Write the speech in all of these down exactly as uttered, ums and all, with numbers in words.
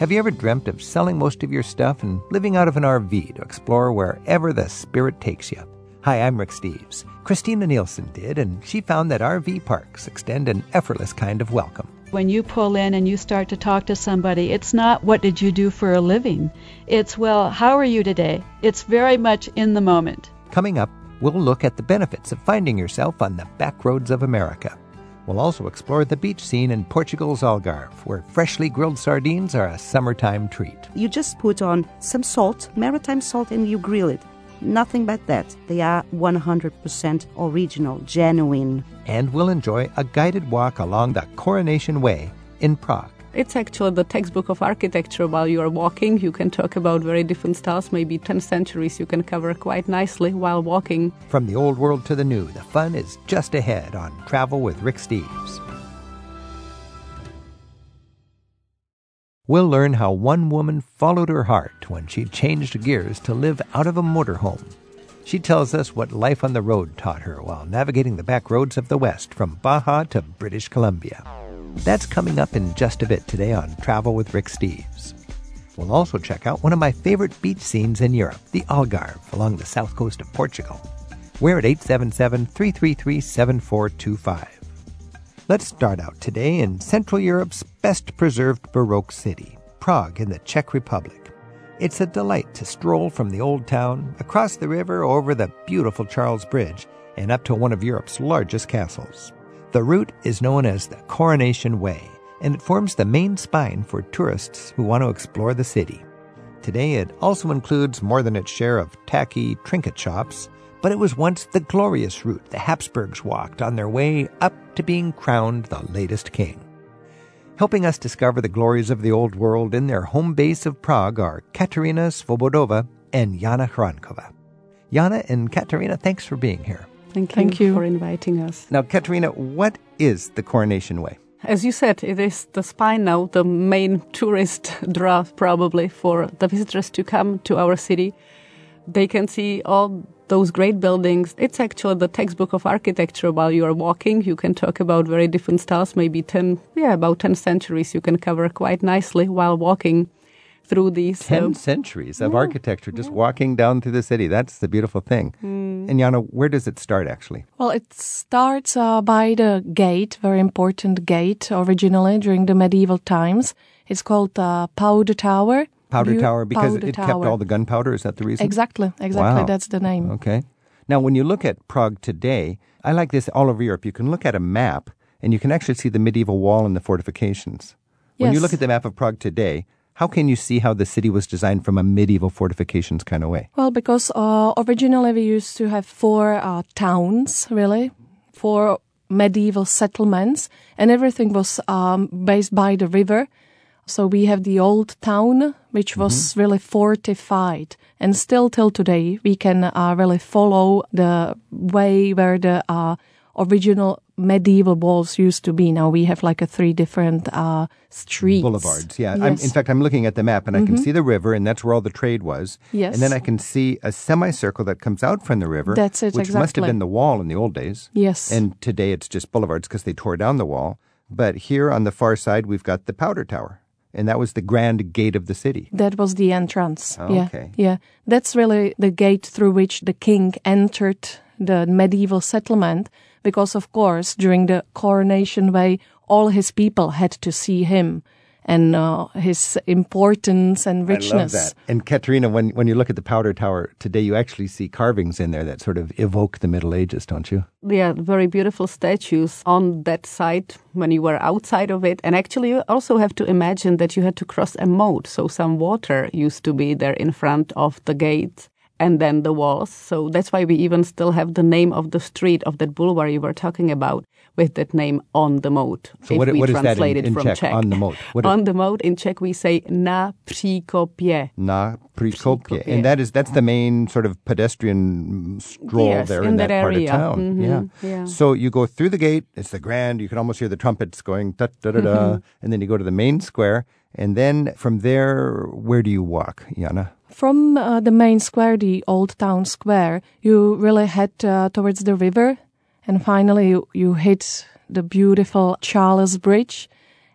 Have you ever dreamt of selling most of your stuff and living out of an R V to explore wherever the spirit takes you? Hi, I'm Rick Steves. Christina Nielsen did, and she found that R V parks extend an effortless kind of welcome. When you pull in and you start to talk to somebody, it's not what did you do for a living? It's, well, how are you today? It's very much in the moment. Coming up, we'll look at the benefits of finding yourself on the back roads of America. We'll also explore the beach scene in Portugal's Algarve, where freshly grilled sardines are a summertime treat. You just put on some salt, maritime salt, and you grill it. Nothing but that. They are one hundred percent original, genuine. And we'll enjoy a guided walk along the Coronation Way in Prague. It's actually the textbook of architecture. While you are walking, you can talk about very different styles, maybe ten centuries you can cover quite nicely while walking. From the old world to the new, the fun is just ahead on Travel with Rick Steves. We'll learn how one woman followed her heart when she changed gears to live out of a motorhome. She tells us what life on the road taught her while navigating the back roads of the West from Baja to British Columbia. That's coming up in just a bit today on Travel with Rick Steves. We'll also check out one of my favorite beach scenes in Europe, the Algarve, along the south coast of Portugal. We're at eight seven seven, three three three, seven four two five. Let's start out today in Central Europe's best-preserved Baroque city, Prague in the Czech Republic. It's a delight to stroll from the old town, across the river over the beautiful Charles Bridge, and up to one of Europe's largest castles. The route is known as the Coronation Way, and it forms the main spine for tourists who want to explore the city. Today, it also includes more than its share of tacky trinket shops, but it was once the glorious route the Habsburgs walked on their way up to being crowned the latest king. Helping us discover the glories of the old world in their home base of Prague are Katerina Svobodova and Jana Hrankova. Jana and Katerina, thanks for being here. Thank you, Thank you for inviting us. Now, Katerina, what is the Coronation Way? As you said, it is the spine now, the main tourist draw probably for the visitors to come to our city. They can see all those great buildings. It's actually the textbook of architecture. While you are walking, you can talk about very different styles, maybe ten, yeah, about ten centuries you can cover quite nicely while walking through these. Ten um, centuries of yeah, architecture, just yeah. walking down through the city. That's the beautiful thing. Mm. And Jana, where does it start actually? Well, it starts uh, by the gate, very important gate originally during the medieval times. It's called uh, Powder Tower. Powder you, Tower because powder it tower. kept all the gunpowder, is that the reason? Exactly, exactly, wow. That's the name. Okay. Now, when you look at Prague today, I like this all over Europe. You can look at a map and you can actually see the medieval wall and the fortifications. Yes. When you look at the map of Prague today, how can you see how the city was designed from a medieval fortifications kind of way? Well, because uh, originally we used to have four uh, towns, really, four medieval settlements, and everything was um, based by the river. So we have the old town, which was mm-hmm. really fortified. And still till today, we can uh, really follow the way where the uh, original medieval walls used to be. Now we have like a three different uh, streets. Boulevards, yeah. Yes. I'm, in fact, I'm looking at the map and I mm-hmm. can see the river, and that's where all the trade was. Yes. And then I can see a semicircle that comes out from the river. That's it, which exactly. must have been the wall in the old days. Yes. And today it's just boulevards because they tore down the wall. But here on the far side, we've got the Powder Tower. And that was the grand gate of the city. That was the entrance. Oh, yeah, okay. Yeah. That's really the gate through which the king entered the medieval settlement because, of course, during the Coronation Way, all his people had to see him and uh, his importance and richness. I love that. And Katerina, when, when you look at the Powder Tower today, you actually see carvings in there that sort of evoke the Middle Ages, don't you? Yeah, very beautiful statues on that side when you were outside of it. And actually, you also have to imagine that you had to cross a moat. So some water used to be there in front of the gate and then the walls. So that's why we even still have the name of the street of that boulevard you were talking about with that name on the moat. So if what, we what translate is that in, in it from Czech? Czech. On the moat. What on is? The moat in Czech we say na příkopě. Na příkopě. And that is, that's the main sort of pedestrian stroll yes, there in, in that, that part of town. Mm-hmm. Yeah. yeah. So you go through the gate, it's the grand, you can almost hear the trumpets going da-da-da-da, mm-hmm. and then you go to the main square. And then from there, where do you walk, Jana? From uh, the main square, the old town square, you really head uh, towards the river. And finally, you, you hit the beautiful Charles Bridge.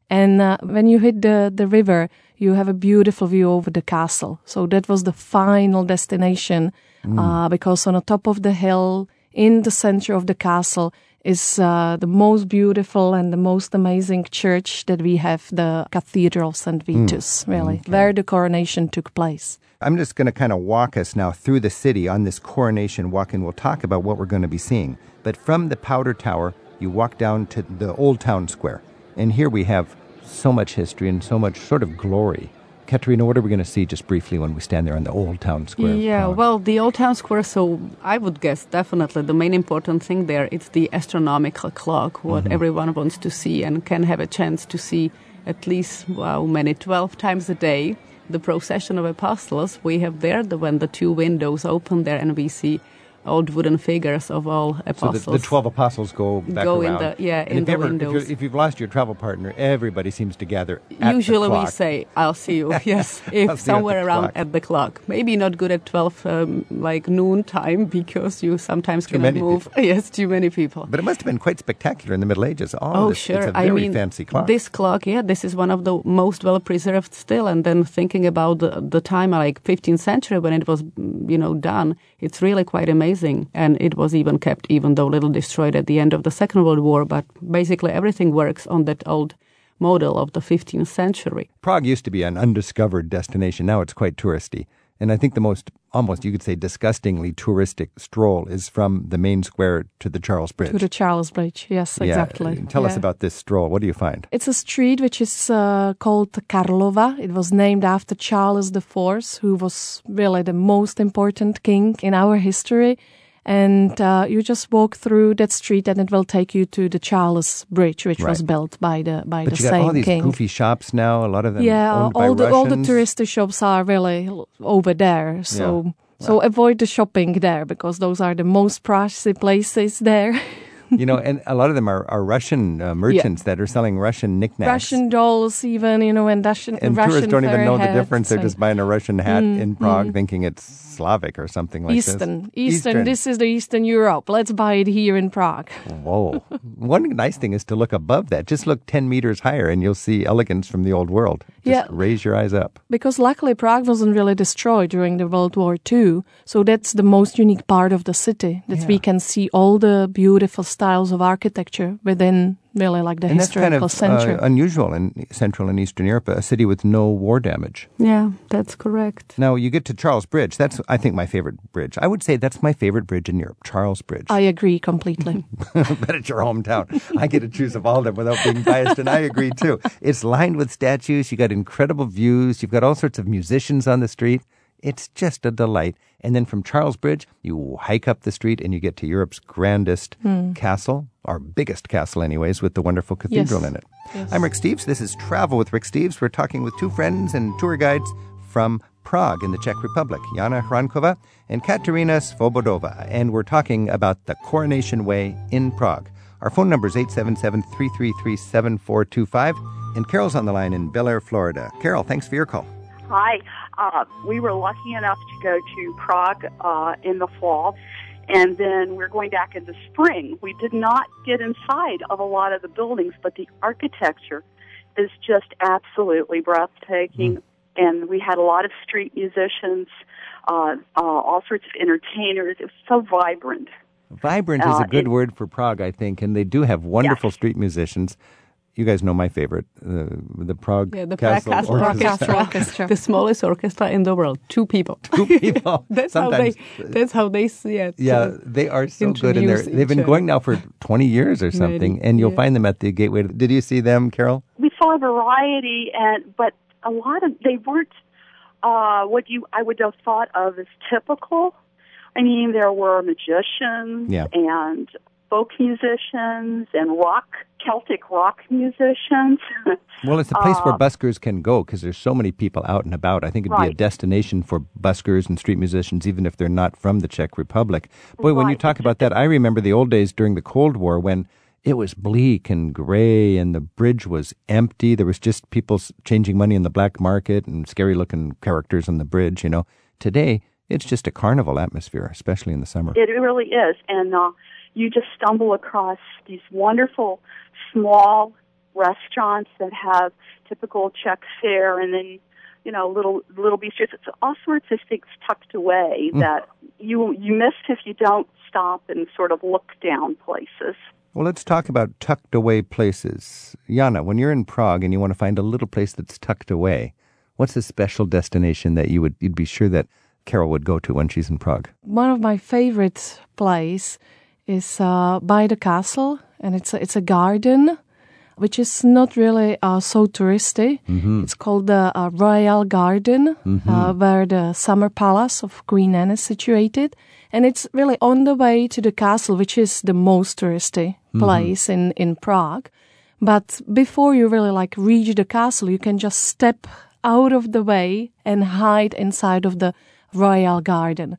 And uh, when you hit the, the river, you have a beautiful view over the castle. So that was the final destination mm. uh, because on the top of the hill, in the center of the castle, is uh, the most beautiful and the most amazing church that we have, the Cathedral Saint Vitus, mm. really, okay. where the coronation took place. I'm just going to kind of walk us now through the city on this coronation walk, and we'll talk about what we're going to be seeing. But from the Powder Tower, you walk down to the Old Town Square. And here we have so much history and so much sort of glory. Katerina, what are we going to see just briefly when we stand there on the Old Town Square? Yeah, town? well, the Old Town Square, so I would guess definitely the main important thing there, it's the astronomical clock, what mm-hmm. everyone wants to see and can have a chance to see at least, wow, many, twelve times a day. The procession of apostles we have there, the, when the two windows open there and we see old wooden figures of all apostles. So the, the twelve apostles go back go around. In the, yeah, and in if the ever, windows. If, if you've lost your travel partner, everybody seems to gather at Usually the clock. Usually we say, I'll see you, yes, if somewhere at around clock. At the clock. Maybe not good at twelve, um, like noon time, because you sometimes too cannot move. People. Yes, too many people. But it must have been quite spectacular in the Middle Ages. Oh, oh this, sure. It's a very I mean, fancy clock. This clock, yeah, this is one of the most well-preserved still. And then thinking about the, the time, like fifteenth century, when it was, you know, done, it's really quite amazing. And it was even kept, even though little destroyed at the end of the Second World War. But basically everything works on that old model of the fifteenth century. Prague used to be an undiscovered destination. Now it's quite touristy. And I think the most, almost you could say disgustingly touristic stroll is from the main square to the Charles Bridge. To the Charles Bridge, yes, yeah. exactly. Tell yeah. us about this stroll. What do you find? It's a street which is uh, called Karlova. It was named after Charles the Fourth, who was really the most important king in our history. And uh, you just walk through that street, and it will take you to the Charles Bridge, which right. was built by the by but the same king. But you got all these king. goofy shops now. A lot of them, yeah, owned all by the Russians. All the touristy shops are really over there. So yeah. wow. so avoid the shopping there because those are the most pricey places there. You know, and a lot of them are, are Russian uh, merchants yeah. that are selling Russian knickknacks. Russian dolls even, you know, and Russian And Russian tourists don't even know the difference. They're just buying a Russian hat mm, in Prague mm. thinking it's Slavic or something like Eastern, this. Eastern. Eastern. This is the Eastern Europe. Let's buy it here in Prague. Whoa. One nice thing is to look above that. Just look ten meters higher and you'll see elegance from the old world. Just yeah. raise your eyes up. Because luckily Prague wasn't really destroyed during the World War Two. So that's the most unique part of the city. That yeah. we can see all the beautiful stuff. Styles of architecture within really like the and historical that's kind of, century. Uh, unusual in Central and Eastern Europe, a city with no war damage. Yeah, that's correct. Now you get to Charles Bridge. That's, I think, my favorite bridge. I would say that's my favorite bridge in Europe, Charles Bridge. I agree completely. But it's your hometown. I get to choose of all of them without being biased, and I agree too. It's lined with statues. You got incredible views. You've got all sorts of musicians on the street. It's just a delight. And then from Charles Bridge, you hike up the street and you get to Europe's grandest mm. castle, our biggest castle anyways, with the wonderful cathedral yes. in it. Yes. I'm Rick Steves. This is Travel with Rick Steves. We're talking with two friends and tour guides from Prague in the Czech Republic, Jana Hrankova and Katerina Svobodova. And we're talking about the Coronation Way in Prague. Our phone number is eight seven seven, three three three, seven four two five. And Carol's on the line in Bel Air, Florida. Carol, thanks for your call. Hi. Uh, we were lucky enough to go to Prague uh, in the fall, and then we're going back in the spring. We did not get inside of a lot of the buildings, but the architecture is just absolutely breathtaking. Mm. And we had a lot of street musicians, uh, uh, all sorts of entertainers. It was so vibrant. Vibrant uh, is a good it, word for Prague, I think, and they do have wonderful yes. street musicians. You guys know my favorite, uh, the Prague yeah, the Castle, Castle Orchestra. Orchestra. Orchestra. The smallest orchestra in the world. Two people. Two people. that's, how they, that's how they see it. Yeah, they are so good. And they've been going now for twenty years or something, Maybe. and you'll yeah. find them at the gateway. Did you see them, Carol? We saw a variety, and but a lot of, they weren't uh, what you I would have thought of as typical. I mean, there were magicians yeah. and folk musicians and rock, Celtic rock musicians. Well, it's a place uh, where buskers can go because there's so many people out and about. I think it'd right. be a destination for buskers and street musicians, even if they're not from the Czech Republic. Boy, right. when you talk about that, I remember the old days during the Cold War when it was bleak and gray and the bridge was empty. There was just people changing money in the black market and scary-looking characters on the bridge, you know. Today, it's just a carnival atmosphere, especially in the summer. It really is, and uh, you just stumble across these wonderful, small restaurants that have typical Czech fare, and then, you know, little little bistros. It's all sorts of things tucked away mm. that you you miss if you don't stop and sort of look down places. Well, let's talk about tucked away places. Jana, when you're in Prague and you want to find a little place that's tucked away, what's a special destination that you would you'd be sure that Carol would go to when she's in Prague? One of my favorite places is uh, by the castle, and it's a, it's a garden, which is not really uh, so touristy. Mm-hmm. It's called the uh, Royal Garden, mm-hmm. uh, where the summer palace of Queen Anne is situated. And it's really on the way to the castle, which is the most touristy mm-hmm. place in, in Prague. But before you really like reach the castle, you can just step out of the way and hide inside of the Royal Garden.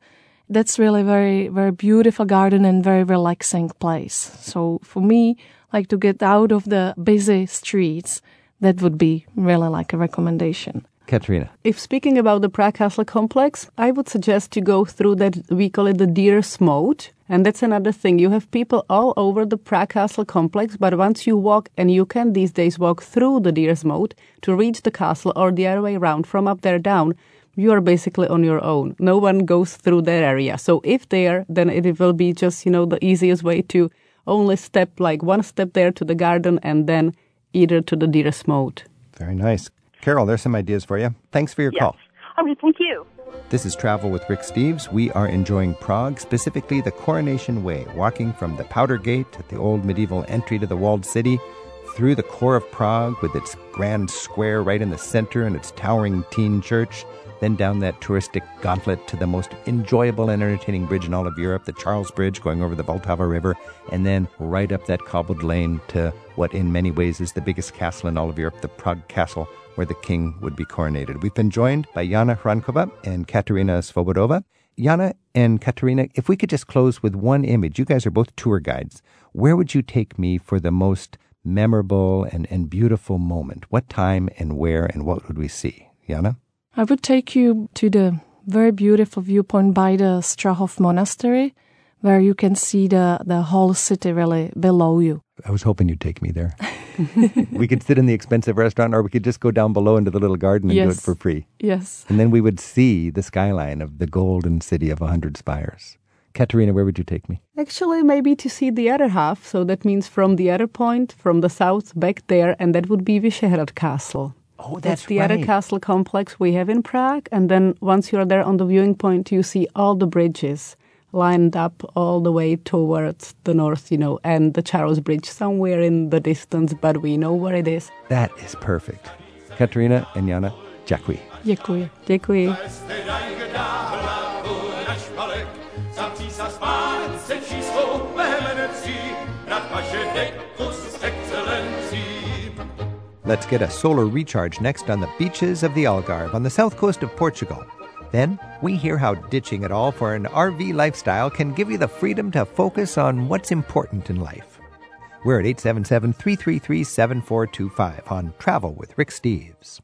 That's really very, very beautiful garden and very relaxing place. So for me, like to get out of the busy streets, that would be really like a recommendation. Katerina. If speaking about the Prague Castle complex, I would suggest you go through that, we call it the Deer's Moat. And that's another thing. You have people all over the Prague Castle complex, but once you walk, and you can these days walk through the Deer's Moat to reach the castle, or the other way around, from up there down, you are basically on your own. No one goes through that area. So if there, then it will be just, you know, the easiest way to only step like one step there to the garden and then either to the Deer's Moat. Very nice. Carol, there's some ideas for you. Thanks for your yes. call. All right, thank you. This is Travel with Rick Steves. We are enjoying Prague, specifically the Coronation Way, walking from the Powder Gate at the old medieval entry to the walled city, through the core of Prague with its grand square right in the center and its towering teen church, then down that touristic gauntlet to the most enjoyable and entertaining bridge in all of Europe, the Charles Bridge, going over the Vltava River, and then right up that cobbled lane to what in many ways is the biggest castle in all of Europe, the Prague Castle, where the king would be coronated. We've been joined by Jana Hrankova and Katerina Svobodova. Jana and Katerina, if we could just close with one image. You guys are both tour guides. Where would you take me for the most memorable and, and beautiful moment? What time and where and what would we see? Jana? I would take you to the very beautiful viewpoint by the Strahov Monastery, where you can see the, the whole city really below you. I was hoping you'd take me there. We could sit in the expensive restaurant, or we could just go down below into the little garden and yes. do it for free. Yes. And then we would see the skyline of the golden city of one hundred spires. Katerina, where would you take me? Actually, maybe to see the other half. So that means from the other point, from the south, back there, and that would be Vyšehrad Castle. Oh, that's, that's the right. other castle complex we have in Prague. And then once you're there on the viewing point, you see all the bridges lined up all the way towards the north, you know, and the Charles Bridge somewhere in the distance, but we know where it is. That is perfect. Katerina and Jana, děkuji. Děkuji. Děkuji. Let's get a solar recharge next on the beaches of the Algarve on the south coast of Portugal. Then we hear how ditching it all for an R V lifestyle can give you the freedom to focus on what's important in life. We're at eight seven seven, three three three, seven four two five on Travel with Rick Steves.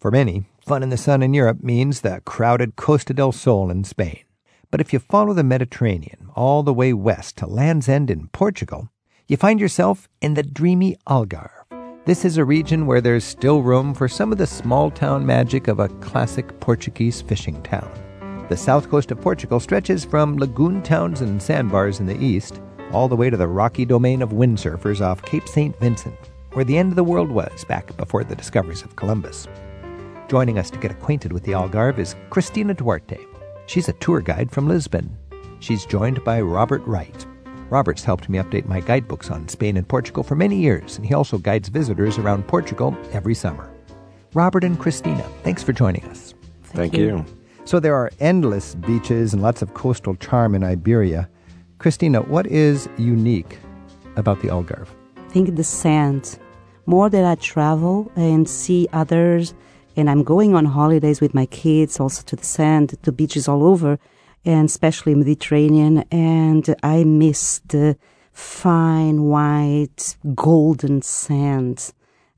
For many, fun in the sun in Europe means the crowded Costa del Sol in Spain. But if you follow the Mediterranean all the way west to Land's End in Portugal, you find yourself in the dreamy Algarve. This is a region where there's still room for some of the small-town magic of a classic Portuguese fishing town. The south coast of Portugal stretches from lagoon towns and sandbars in the east all the way to the rocky domain of windsurfers off Cape Saint Vincent. where the end of the world was back before the discoveries of Columbus. Joining us to get acquainted with the Algarve is Cristina Duarte. She's a tour guide from Lisbon. She's joined by Robert Wright. Robert's helped me update my guidebooks on Spain and Portugal for many years, and he also guides visitors around Portugal every summer. Robert and Cristina, thanks for joining us. Thank, Thank you. you. So there are endless beaches and lots of coastal charm in Iberia. Cristina, what is unique about the Algarve? I think the sand. More that I travel and see others, and I'm going on holidays with my kids also to the sand, to beaches all over, and especially Mediterranean, and I miss the fine, white, golden sand.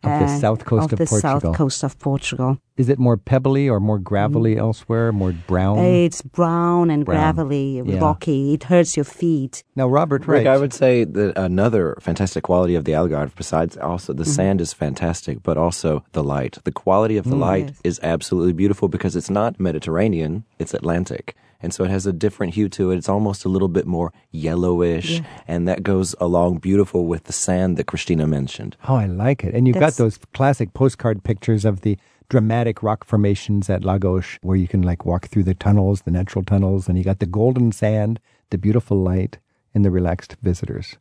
Of uh, the south coast of, of the Portugal. south coast of Portugal. Is it more pebbly or more gravelly mm. elsewhere, more brown? It's brown and brown. gravelly, yeah. rocky. It hurts your feet. Now, Robert Wright. Rick, I would say that another fantastic quality of the Algarve, besides also the mm-hmm. sand is fantastic, but also the light. The quality of the mm, light yes. is absolutely beautiful because it's not Mediterranean, it's Atlantic. And so it has a different hue to it. It's almost a little bit more yellowish. Yeah. And that goes along beautiful with the sand that Cristina mentioned. Oh, I like it. And you've That's... got those classic postcard pictures of the dramatic rock formations at Lagos where you can like walk through the tunnels, the natural tunnels. And you got the golden sand, the beautiful light, and the relaxed visitors.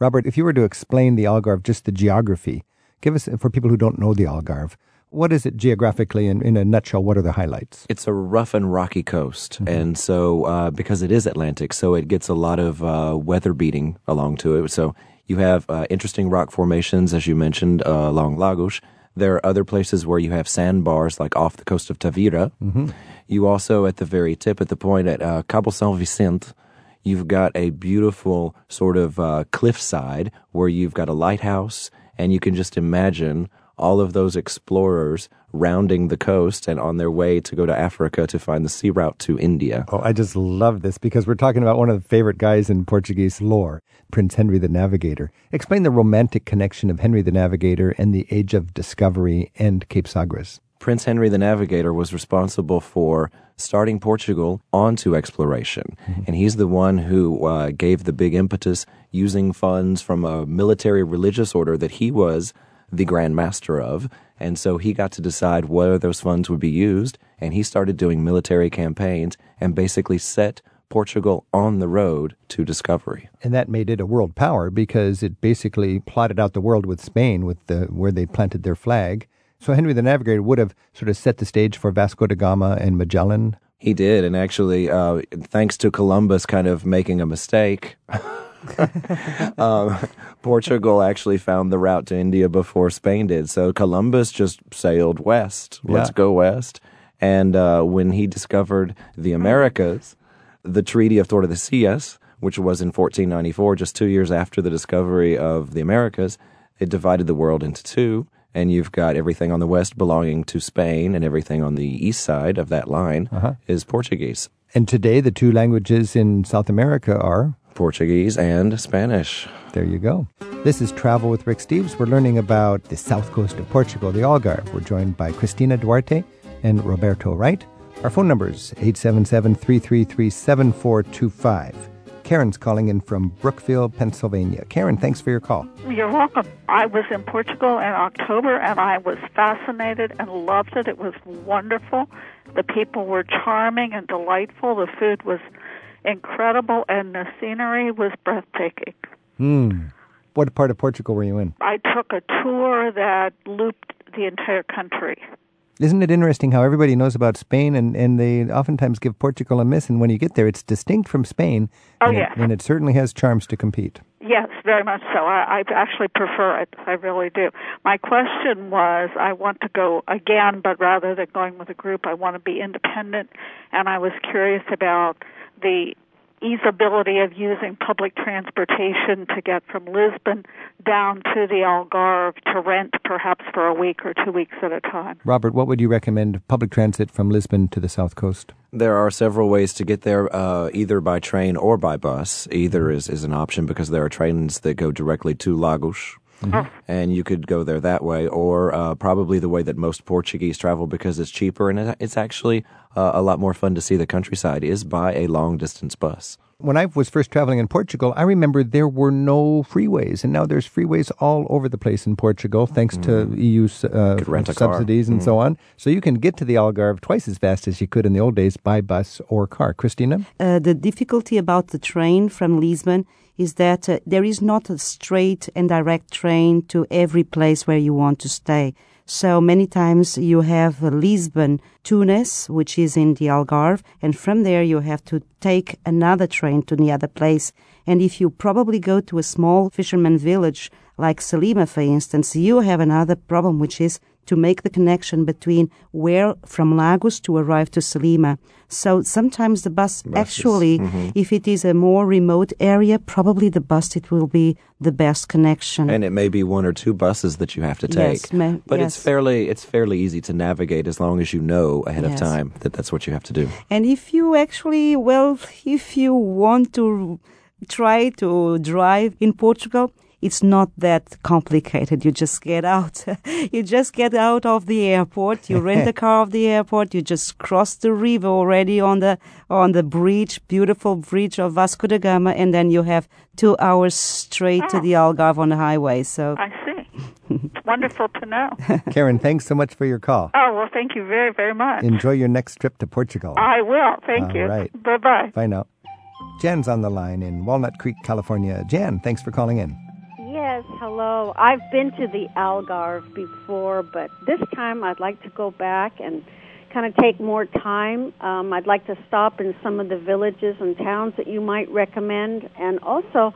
Robert, if you were to explain the Algarve, just the geography, give us, for people who don't know the Algarve, what is it geographically, in, in a nutshell, what are the highlights? It's a rough and rocky coast, mm-hmm. and so uh, because it is Atlantic, so it gets a lot of uh, weather beating along to it. So you have uh, interesting rock formations, as you mentioned, uh, along Lagos. There are other places where you have sandbars, like off the coast of Tavira. Mm-hmm. You also, at the very tip, at the point at uh, Cabo San Vicente, you've got a beautiful sort of uh, cliffside where you've got a lighthouse, and you can just imagine all of those explorers rounding the coast and on their way to go to Africa to find the sea route to India. Oh, I just love this because we're talking about one of the favorite guys in Portuguese lore, Prince Henry the Navigator. Explain the romantic connection of Henry the Navigator and the Age of Discovery and Cape Sagres. Prince Henry the Navigator was responsible for starting Portugal onto exploration. Mm-hmm. And he's the one who uh, gave the big impetus using funds from a military religious order that he was the Grand Master of, and so he got to decide where those funds would be used, and he started doing military campaigns and basically set Portugal on the road to discovery. And that made it a world power because it basically plotted out the world with Spain, with the where they planted their flag. So Henry the Navigator would have sort of set the stage for Vasco da Gama and Magellan. He did, and actually, uh, thanks to Columbus kind of making a mistake... um, Portugal actually found the route to India before Spain did. So Columbus just sailed west. Yeah. Let's go west. And uh, when he discovered the Americas, the Treaty of Tordesillas, which was in fourteen ninety-four, just two years after the discovery of the Americas, it divided the world into two. And you've got everything on the west belonging to Spain and everything on the east side of that line uh-huh. is Portuguese. And today the two languages in South America are... Portuguese and Spanish. There you go. This is Travel with Rick Steves. We're learning about the south coast of Portugal, the Algarve. We're joined by Cristina Duarte and Roberto Wright. Our phone number is eight seven seven, three three three, seven four two five. Karen's calling in from Brookville, Pennsylvania. Karen, thanks for your call. You're welcome. I was in Portugal in October, and I was fascinated and loved it. It was wonderful. The people were charming and delightful. The food was incredible, and the scenery was breathtaking. Mm. What part of Portugal were you in? I took a tour that looped the entire country. Isn't it interesting how everybody knows about Spain, and, and they oftentimes give Portugal a miss, and when you get there, it's distinct from Spain, oh, and, yes. it, and it certainly has charms to compete. Yes, very much so. I, I actually prefer it. I really do. My question was, I want to go again, but rather than going with a group, I want to be independent, and I was curious about the easeability of using public transportation to get from Lisbon down to the Algarve to rent perhaps for a week or two weeks at a time. Robert, what would you recommend public transit from Lisbon to the south coast? There are several ways to get there, uh, either by train or by bus. Either is, is an option because there are trains that go directly to Lagos. Mm-hmm. And you could go there that way, or uh, probably the way that most Portuguese travel because it's cheaper and it's actually uh, a lot more fun to see the countryside is by a long-distance bus. When I was first traveling in Portugal, I remember there were no freeways, and now there's freeways all over the place in Portugal, thanks mm. to E U uh, subsidies and mm. so on. So you can get to the Algarve twice as fast as you could in the old days by bus or car. Christina? Uh, the difficulty about the train from Lisbon is that uh, there is not a straight and direct train to every place where you want to stay. So many times you have Lisbon, Tunis, which is in the Algarve, and from there you have to take another train to the other place. And if you probably go to a small fisherman village like Salema, for instance, you have another problem, which is to make the connection between where from Lagos to arrive to Salema. So sometimes the bus, Buses. actually, mm-hmm. if it is a more remote area, probably the bus, it will be the best connection. And it may be one or two buses that you have to take. Yes, ma- but yes. it's fairly it's fairly easy to navigate as long as you know ahead yes. of time that that's what you have to do. And if you actually, well, if you want to try to drive in Portugal, it's not that complicated. You just get out. you just get out of the airport. You rent a car off the airport. You just cross the river already on the on the bridge, beautiful bridge of Vasco da Gama, and then you have two hours straight oh. to the Algarve on the highway. So I see. It's wonderful to know. Karen, thanks so much for your call. Oh, well, thank you very, very much. Enjoy your next trip to Portugal. I will. Thank All you. All right. Bye-bye. Bye now. Jan's on the line in Walnut Creek, California. Jan, thanks for calling in. Yes, hello. I've been to the Algarve before, but this time I'd like to go back and kind of take more time. Um, I'd like to stop in some of the villages and towns that you might recommend. And also,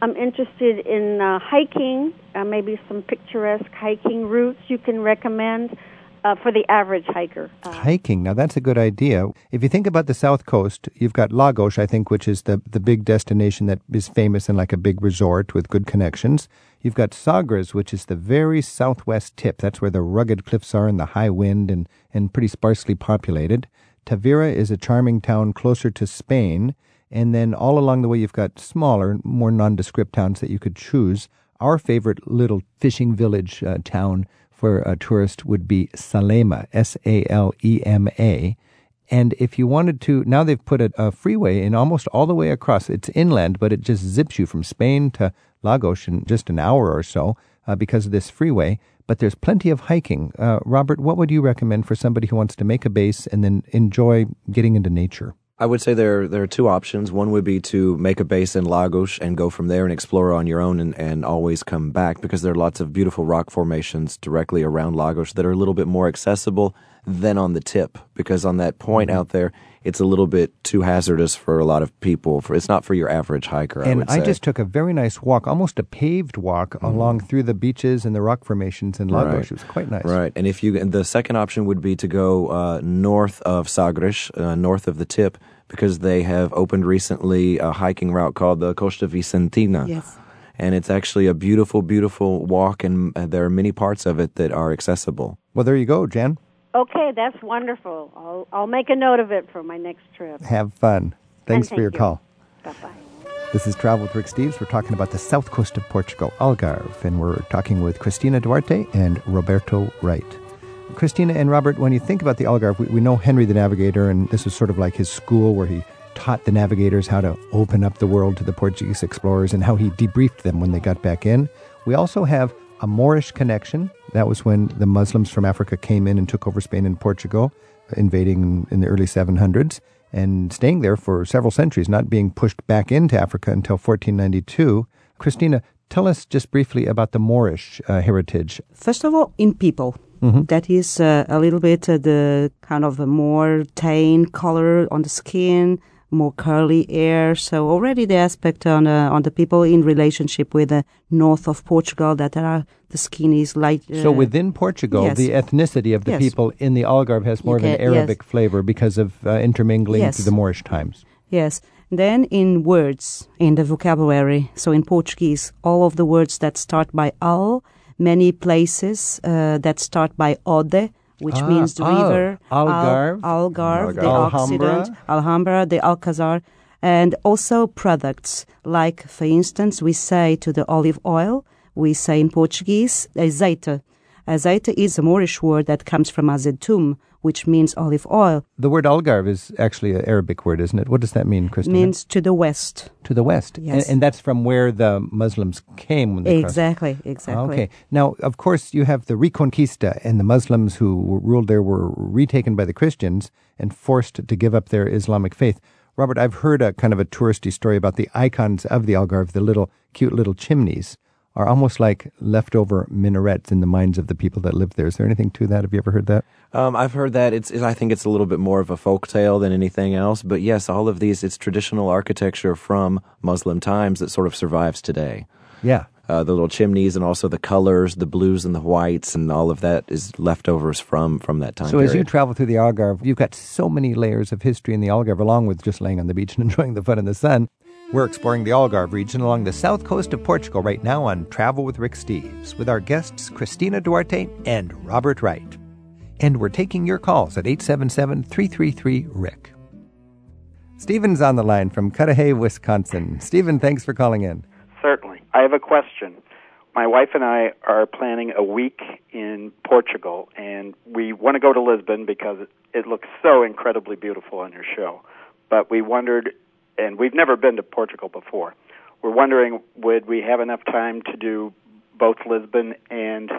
I'm interested in uh, hiking, uh, maybe some picturesque hiking routes you can recommend uh, for the average hiker. Uh, hiking, now that's a good idea. If you think about the South Coast, you've got Lagos, I think, which is the, the big destination that is famous and like a big resort with good connections. You've got Sagres, which is the very southwest tip. That's where the rugged cliffs are and the high wind and, and pretty sparsely populated. Tavira is a charming town closer to Spain. And then all along the way, you've got smaller, more nondescript towns that you could choose. Our favorite little fishing village uh, town for a tourist would be Salema, S A L E M A. And if you wanted to, now they've put a, a freeway in almost all the way across. It's inland, but it just zips you from Spain to Lagos in just an hour or so uh, because of this freeway. But there's plenty of hiking. Uh, Robert, what would you recommend for somebody who wants to make a base and then enjoy getting into nature? I would say there there are two options. One would be to make a base in Lagos and go from there and explore on your own and, and always come back, because there are lots of beautiful rock formations directly around Lagos that are a little bit more accessible than on the tip, because on that point out there, it's a little bit too hazardous for a lot of people. For, it's not for your average hiker, I and would say. I just took a very nice walk, almost a paved walk, mm-hmm. along through the beaches and the rock formations in Lagos. Right. It was quite nice. Right. And if you, and the second option would be to go uh, north of Sagres, uh, north of the tip, because they have opened recently a hiking route called the Costa Vicentina. Yes. And it's actually a beautiful, beautiful walk, and there are many parts of it that are accessible. Well, there you go, Jan. Okay, that's wonderful. I'll I'll make a note of it for my next trip. Have fun. Thanks for your call. Bye-bye. This is Travel with Rick Steves. We're talking about the south coast of Portugal, Algarve, and we're talking with Cristina Duarte and Roberto Wright. Cristina and Robert, when you think about the Algarve, we, we know Henry the Navigator, and this is sort of like his school where he taught the navigators how to open up the world to the Portuguese explorers and how he debriefed them when they got back in. We also have a Moorish connection. That was when the Muslims from Africa came in and took over Spain and Portugal, invading in the early seven hundreds and staying there for several centuries, not being pushed back into Africa until fourteen ninety-two. Christina, tell us just briefly about the Moorish uh, heritage. First of all, in people. Mm-hmm. That is uh, a little bit uh, the kind of a more tan color on the skin, more curly hair. So already the aspect on uh, on the people in relationship with the north of Portugal, that there are, the skin is light. Uh, so within Portugal, yes. the ethnicity of the yes. people in the Algarve has more you of can, an Arabic yes. flavor because of uh, intermingling yes. to the Moorish times. Yes. Then in words, in the vocabulary, so in Portuguese, all of the words that start by al, many places uh, that start by ode, which ah, means the al, river, Algarve, al, Algarve, Algarve, the Alhambra. Occident, Alhambra, the Alcazar, and also products. Like, for instance, we say to the olive oil, we say in Portuguese, azeite. Aceite is a Moorish word that comes from azetum, which means olive oil. The word Algarve is actually an Arabic word, isn't it? What does that mean, Christina? It means to the west. To the west. Yes. And, and that's from where the Muslims came when they Exactly, crossed. exactly. Okay. Now, of course, you have the Reconquista, and the Muslims who ruled there were retaken by the Christians and forced to give up their Islamic faith. Robert, I've heard a kind of a touristy story about the icons of the Algarve, the little cute little chimneys are almost like leftover minarets in the minds of the people that live there. Is there anything to that? Have you ever heard that? Um, I've heard that. It's, I think it's a little bit more of a folk tale than anything else. But yes, all of these, it's traditional architecture from Muslim times that sort of survives today. Yeah. Uh, the little chimneys and also the colors, the blues and the whites, and all of that is leftovers from, from that time So period. As you travel through the Algarve, you've got so many layers of history in the Algarve, along with just laying on the beach and enjoying the fun in the sun. We're exploring the Algarve region along the south coast of Portugal right now on Travel with Rick Steves, with our guests Cristina Duarte and Robert Wright. And we're taking your calls at eight seven seven, three three three, R I C. Stephen's on the line from Cudahy, Wisconsin. Stephen, thanks for calling in. Certainly. I have a question. My wife and I are planning a week in Portugal, and we want to go to Lisbon because it looks so incredibly beautiful on your show. But we wondered... and we've never been to Portugal before. We're wondering, would we have enough time to do both Lisbon and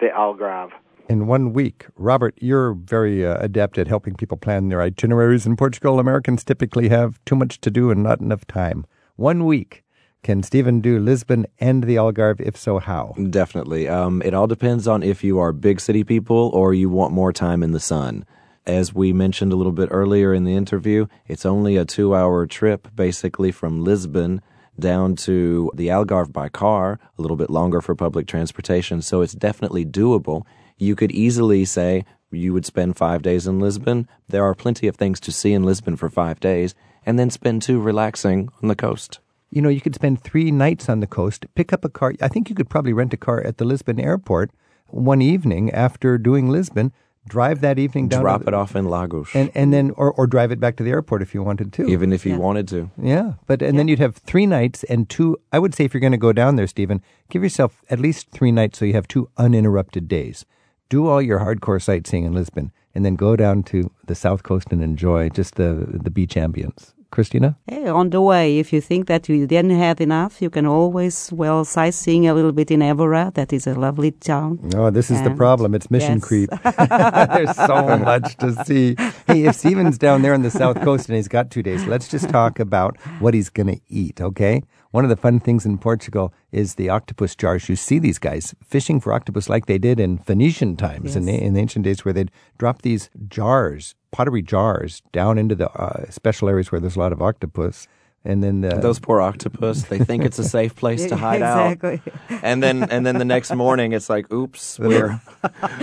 the Algarve? In one week. Robert, you're very uh, adept at helping people plan their itineraries in Portugal. Americans typically have too much to do and not enough time. One week. Can Stephen do Lisbon and the Algarve? If so, how? Definitely. Um, it all depends on if you are big city people or you want more time in the sun. As we mentioned a little bit earlier in the interview, it's only a two-hour trip, basically, from Lisbon down to the Algarve by car, a little bit longer for public transportation, so it's definitely doable. You could easily say you would spend five days in Lisbon. There are plenty of things to see in Lisbon for five days, and then spend two relaxing on the coast. You know, you could spend three nights on the coast, pick up a car. I think you could probably rent a car at the Lisbon airport one evening after doing Lisbon. Drive that evening down. Drop it the, off in Lagos. And, and then, or, or drive it back to the airport if you wanted to. Even if you yeah. wanted to. Yeah. But, and yeah. then you'd have three nights and two, I would say if you're going to go down there, Stephen, give yourself at least three nights so you have two uninterrupted days. Do all your hardcore sightseeing in Lisbon and then go down to the south coast and enjoy just the, the beach ambience. Christina? Hey, on the way, if you think that you didn't have enough, you can always, well, sightseeing a little bit in Évora. That is a lovely town. Oh, this is and the problem. It's mission yes. creep. There's so much to see. Hey, if Stephen's down there on the south coast and he's got two days, let's just talk about what he's going to eat, okay? One of the fun things in Portugal is the octopus jars. You see these guys fishing for octopus like they did in Phoenician times, yes. in, the, in the ancient days where they'd drop these jars, pottery jars, down into the uh, special areas where there's a lot of octopus. And then the those poor octopus, they think it's a safe place to hide exactly. out. And then and then the next morning it's like, oops, we're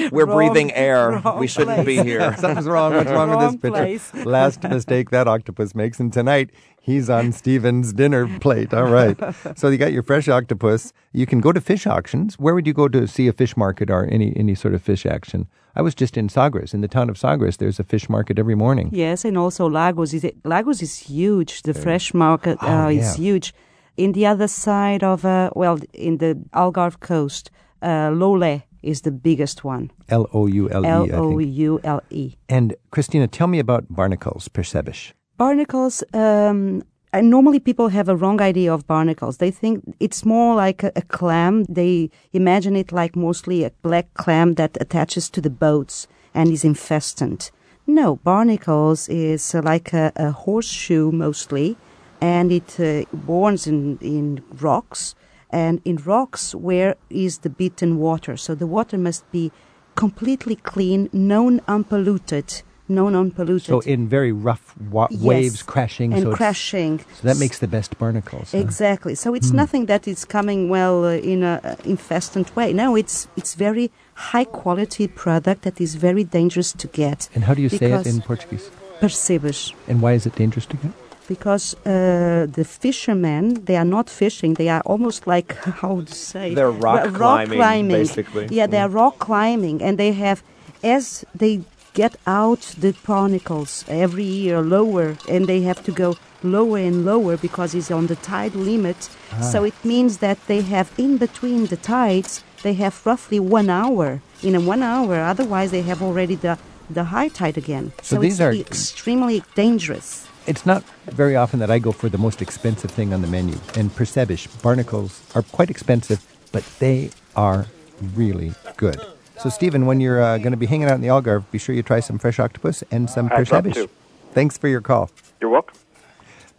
we're wrong, breathing air. We shouldn't place. be here. Something's wrong. What's wrong wrong with this place. picture? Last mistake that octopus makes. And tonight he's on Stephen's dinner plate. All right. So you got your fresh octopus. You can go to fish auctions. Where would you go to see a fish market or any any sort of fish action? I was just in Sagres, in the town of Sagres. There's a fish market every morning. Yes, and also Lagos. Is, Lagos is huge. The yeah. fresh market uh, oh, yeah. is huge. In the other side of, uh, well, in the Algarve coast, uh, Loule is the biggest one. L O U L E, I think. L O U L E. And, Christina, tell me about barnacles, Percebes. Barnacles, um, and normally people have a wrong idea of barnacles. They think it's more like a, a clam. They imagine it like mostly a black clam that attaches to the boats and is infestant. No, barnacles is like a, a horseshoe mostly, and it uh, borns in, in rocks, and in rocks where is the beaten water. So the water must be completely clean, known unpolluted. No, non-polluted. So in very rough wa- yes. waves crashing. And so crashing. So that makes the best barnacles. Exactly. Huh? So it's mm. nothing that is coming, well, uh, in an uh, infestant way. No, it's it's very high-quality product that is very dangerous to get. And how do you say it in Portuguese? Percebes. And why is it dangerous to get? Because uh, the fishermen, they are not fishing. They are almost like, how to say? They're rock, well, climbing, rock climbing, basically. Yeah, they are mm. rock climbing. And they have, as they... get out the barnacles every year lower, and they have to go lower and lower because it's on the tide limit. Ah. So it means that they have, in between the tides, they have roughly one hour. In a one hour, otherwise they have already the, the high tide again. So, so these it's are extremely dangerous. It's not very often that I go for the most expensive thing on the menu. And Percebes, barnacles, are quite expensive, but they are really good. So, Stephen, when you're uh, going to be hanging out in the Algarve, be sure you try some fresh octopus and some Percebes. Thanks for your call. You're welcome.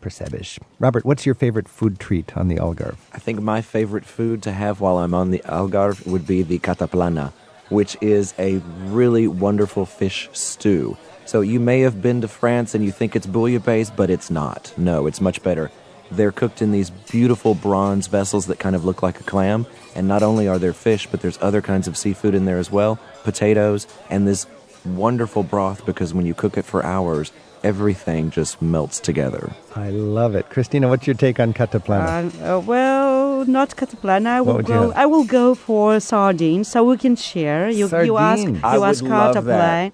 Percebes. Robert, what's your favorite food treat on the Algarve? I think my favorite food to have while I'm on the Algarve would be the Cataplana, which is a really wonderful fish stew. So you may have been to France and you think it's bouillabaisse, but it's not. No, it's much better. They're cooked in these beautiful bronze vessels that kind of look like a clam. And not only are there fish, but there's other kinds of seafood in there as well, potatoes, and this wonderful broth, because when you cook it for hours, everything just melts together. I love it. Christina, what's your take on Cataplana? Uh, uh, well, not Cataplana. I will go I will go for sardines, so we can share. You, you ask you I ask Cataplana.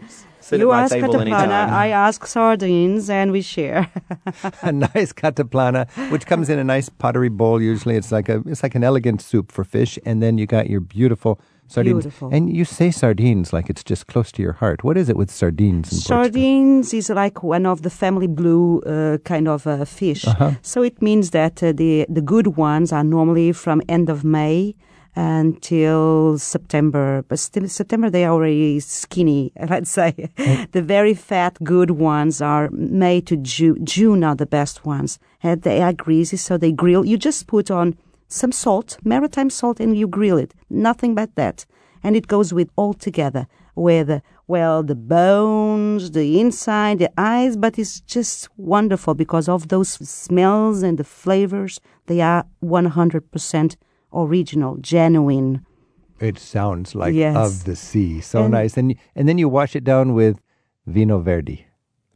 You ask Cataplana, I ask sardines, and we share. A nice Cataplana, which comes in a nice pottery bowl usually. It's like a it's like an elegant soup for fish, and then you got your beautiful sardines. Beautiful. And you say sardines like it's just close to your heart. What is it with sardines in Portugal? Sardines is like one of the family blue uh, kind of uh, fish. Uh-huh. So it means that uh, the, the good ones are normally from end of May until September. But still September, they are already skinny, let's say. Mm. The very fat, good ones are May to Ju- June are the best ones. And they are greasy, so they grill. You just put on some salt, maritime salt, and you grill it. Nothing but that. And it goes with all together, with, well, the bones, the inside, the eyes, but it's just wonderful because of those smells and the flavors. They are one hundred percent original, genuine. It sounds like yes. Of the sea. So and nice. And, and then you wash it down with Vino Verde.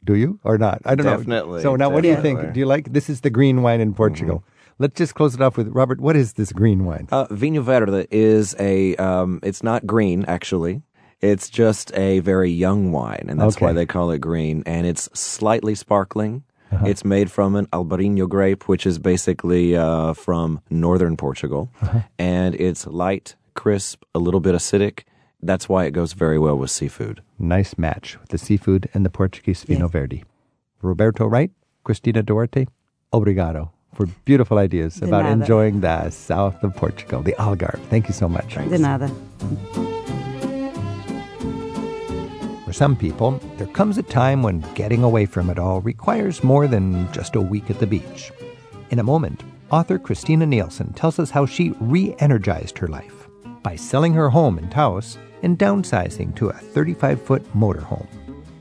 Do you or not? I don't definitely, know. Definitely. So now definitely. What do you think? Do you like, this is the green wine in Portugal. Mm-hmm. Let's just close it off with, Robert, what is this green wine? Uh, Vinho Verde is a, um, it's not green, actually. It's just a very young wine, and that's okay. Why they call it green. And it's slightly sparkling. Uh-huh. It's made from an Albarinho grape, which is basically uh, from northern Portugal. Uh-huh. And it's light, crisp, a little bit acidic. That's why it goes very well with seafood. Nice match with the seafood and the Portuguese Vinho yes. Verde. Roberto Wright, Cristina Duarte, obrigado. For beautiful ideas De about nada. Enjoying the south of Portugal, the Algarve. Thank you so much. Thanks. De nada. For some people, there comes a time when getting away from it all requires more than just a week at the beach. In a moment, author Christina Nielsen tells us how she re-energized her life by selling her home in Taos and downsizing to a thirty-five foot motorhome.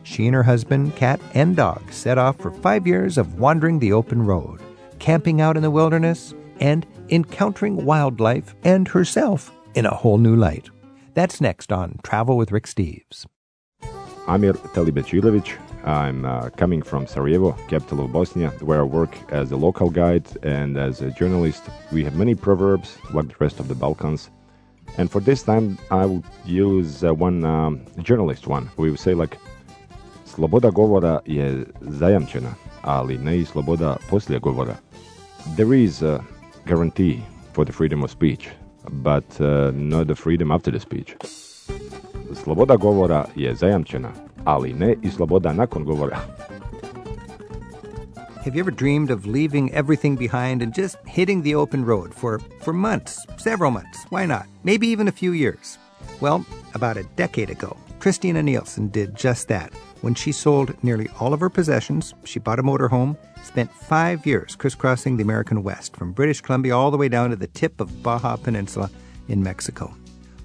She and her husband, cat, and dog set off for five years of wandering the open road, camping out in the wilderness, and encountering wildlife and herself in a whole new light. That's next on Travel with Rick Steves. I'm Amir Talibacilovic. I'm uh, coming from Sarajevo, capital of Bosnia, where I work as a local guide and as a journalist. We have many proverbs, like the rest of the Balkans. And for this time, I will use uh, one um, journalist one. We would say like, Sloboda govora je zajamčena, ali ne I sloboda poslije govora. There is a guarantee for the freedom of speech, but uh, not the freedom after the speech. Sloboda govora je zajamčena, ali ne I sloboda nakon govora. Have you ever dreamed of leaving everything behind and just hitting the open road for, for months, several months, why not? Maybe even a few years. Well, about a decade ago, Christina Nielsen did just that. When she sold nearly all of her possessions, she bought a motorhome, spent five years crisscrossing the American West from British Columbia all the way down to the tip of Baja Peninsula in Mexico.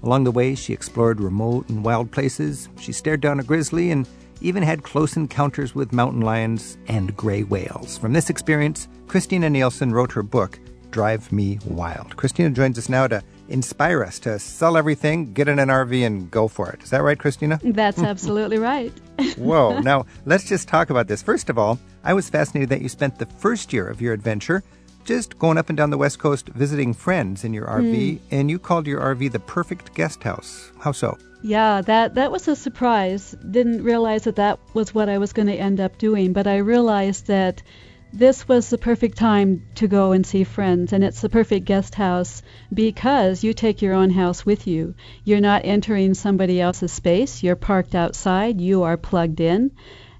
Along the way, she explored remote and wild places. She stared down a grizzly and even had close encounters with mountain lions and gray whales. From this experience, Christina Nielsen wrote her book, Drive Me Wild. Christina joins us now to inspire us to sell everything, get in an R V, and go for it. Is that right, Christina? That's absolutely right. Whoa. Now, let's just talk about this. First of all, I was fascinated that you spent the first year of your adventure just going up and down the West Coast visiting friends in your R V, mm. and you called your R V the perfect guest house. How so? Yeah, that, that was a surprise. Didn't realize that that was what I was going to end up doing, but I realized that This was the perfect time to go and see friends, and it's the perfect guest house because you take your own house with you. You're not entering somebody else's space. You're parked outside. You are plugged in,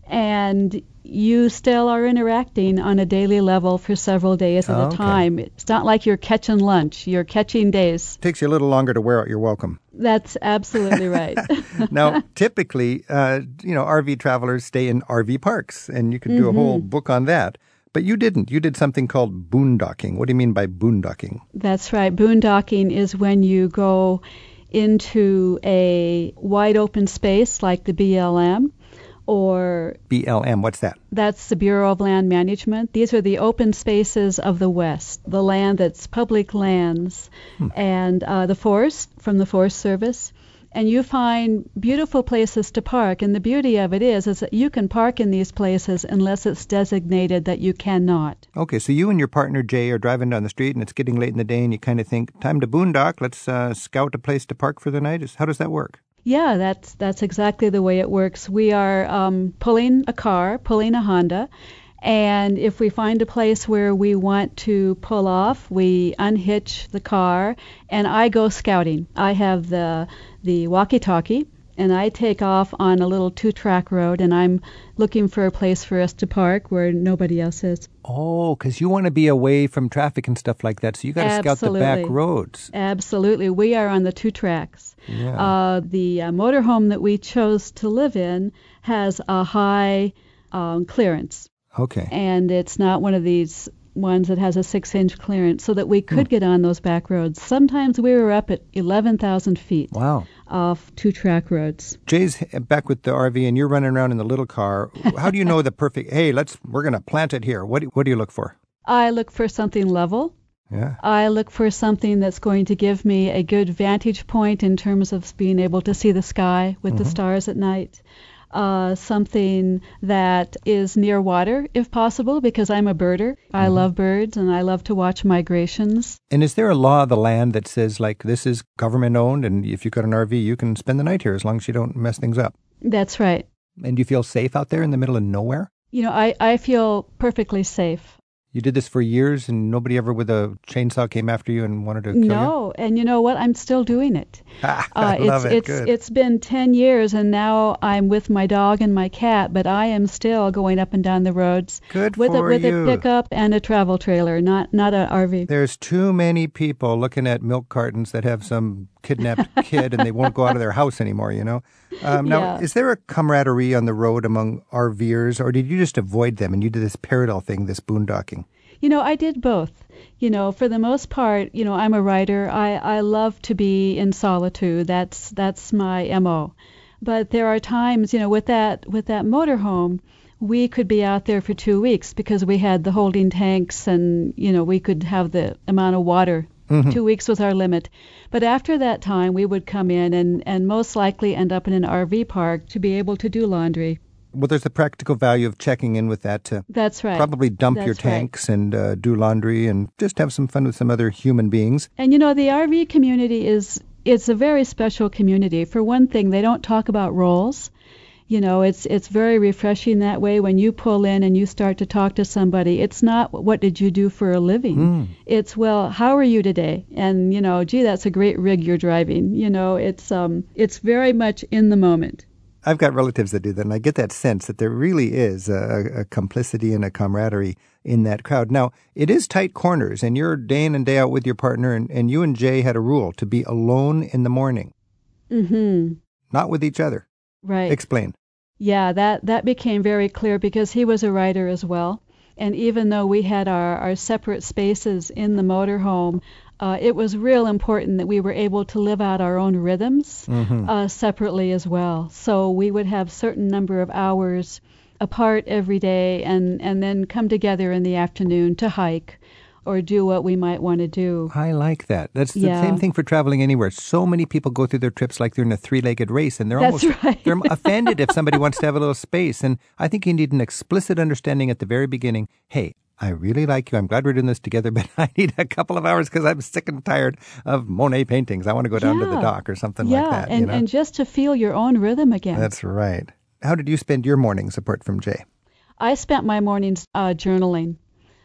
and you still are interacting on a daily level for several days at oh, a time. Okay. It's not like you're catching lunch. You're catching days. Takes you a little longer to wear out your welcome. That's absolutely right. Now, typically, uh, you know, R V travelers stay in R V parks, and you could do mm-hmm. a whole book on that. But you didn't. You did something called boondocking. What do you mean by boondocking? That's right. Boondocking is when you go into a wide open space like the B L M or... B L M, what's that? That's the Bureau of Land Management. These are the open spaces of the West, the land that's public lands, hmm. and uh, the forest from the Forest Service. And you find beautiful places to park. And the beauty of it is, is that you can park in these places unless it's designated that you cannot. Okay, so you and your partner, Jay, are driving down the street and it's getting late in the day and you kind of think, time to boondock, let's uh, scout a place to park for the night. How does that work? Yeah, that's that's exactly the way it works. We are um, pulling a car, pulling a Honda. And if we find a place where we want to pull off, we unhitch the car, and I go scouting. I have the the walkie-talkie, and I take off on a little two-track road, and I'm looking for a place for us to park where nobody else is. Oh, because you want to be away from traffic and stuff like that, so you got to scout the back roads. Absolutely. We are on the two tracks. Yeah. Uh, the uh, motorhome that we chose to live in has a high um, clearance. Okay. And it's not one of these ones that has a six-inch clearance, so that we could mm. get on those back roads. Sometimes we were up at eleven thousand feet. Wow. Off two-track roads. Jay's back with the R V, and you're running around in the little car. How do you know the perfect, hey, let's we're going to plant it here. What do, what do you look for? I look for something level. Yeah. I look for something that's going to give me a good vantage point in terms of being able to see the sky with mm-hmm. the stars at night. Uh, something that is near water, if possible, because I'm a birder. Mm-hmm. I love birds, and I love to watch migrations. And is there a law of the land that says, like, this is government-owned, and if you've got an R V, you can spend the night here as long as you don't mess things up? That's right. And do you feel safe out there in the middle of nowhere? You know, I, I feel perfectly safe. You did this for years, and nobody ever with a chainsaw came after you and wanted to kill no, you? No, and you know what? I'm still doing it. Ah, I uh, love it's, it. It's, Good. It's been ten years, and now I'm with my dog and my cat, but I am still going up and down the roads Good with, for a, with you. a pickup and a travel trailer, not, not an R V. There's too many people looking at milk cartons that have some kidnapped kid, and they won't go out of their house anymore, you know? Um, now, yeah. Is there a camaraderie on the road among RVers, or did you just avoid them and you did this parallel thing, this boondocking? You know, I did both. You know, for the most part, you know, I'm a writer. I, I love to be in solitude. That's that's my M O. But there are times, you know, with that with that motorhome, we could be out there for two weeks because we had the holding tanks and, you know, we could have the amount of water. Mm-hmm. Two weeks was our limit. But after that time, we would come in and, and most likely end up in an R V park to be able to do laundry. Well, there's the practical value of checking in with that to That's right. probably dump That's your tanks right. and uh, do laundry and just have some fun with some other human beings. And, you know, the R V community is it's a very special community. For one thing, they don't talk about roles. You know, it's it's very refreshing that way when you pull in and you start to talk to somebody. It's not, what did you do for a living? Mm. It's, well, how are you today? And, you know, gee, that's a great rig you're driving. You know, it's um, it's very much in the moment. I've got relatives that do that, and I get that sense that there really is a, a complicity and a camaraderie in that crowd. Now, it is tight corners, and you're day in and day out with your partner, and, and you and Jay had a rule to be alone in the morning. Mm-hmm. Not with each other. Right. Explain. Yeah, that, that became very clear because he was a writer as well. And even though we had our, our separate spaces in the motorhome, uh, it was real important that we were able to live out our own rhythms mm-hmm. uh, separately as well. So we would have certain number of hours apart every day and, and then come together in the afternoon to hike or do what we might want to do. I like that. That's the yeah. same thing for traveling anywhere. So many people go through their trips like they're in a three-legged race, and they're That's almost right. they're offended if somebody wants to have a little space. And I think you need an explicit understanding at the very beginning, hey, I really like you. I'm glad we're doing this together, but I need a couple of hours because I'm sick and tired of Monet paintings. I want to go down yeah. to the dock or something yeah. like that. And, you know? And just to feel your own rhythm again. That's right. How did you spend your mornings apart from Jay? I spent my mornings uh, journaling.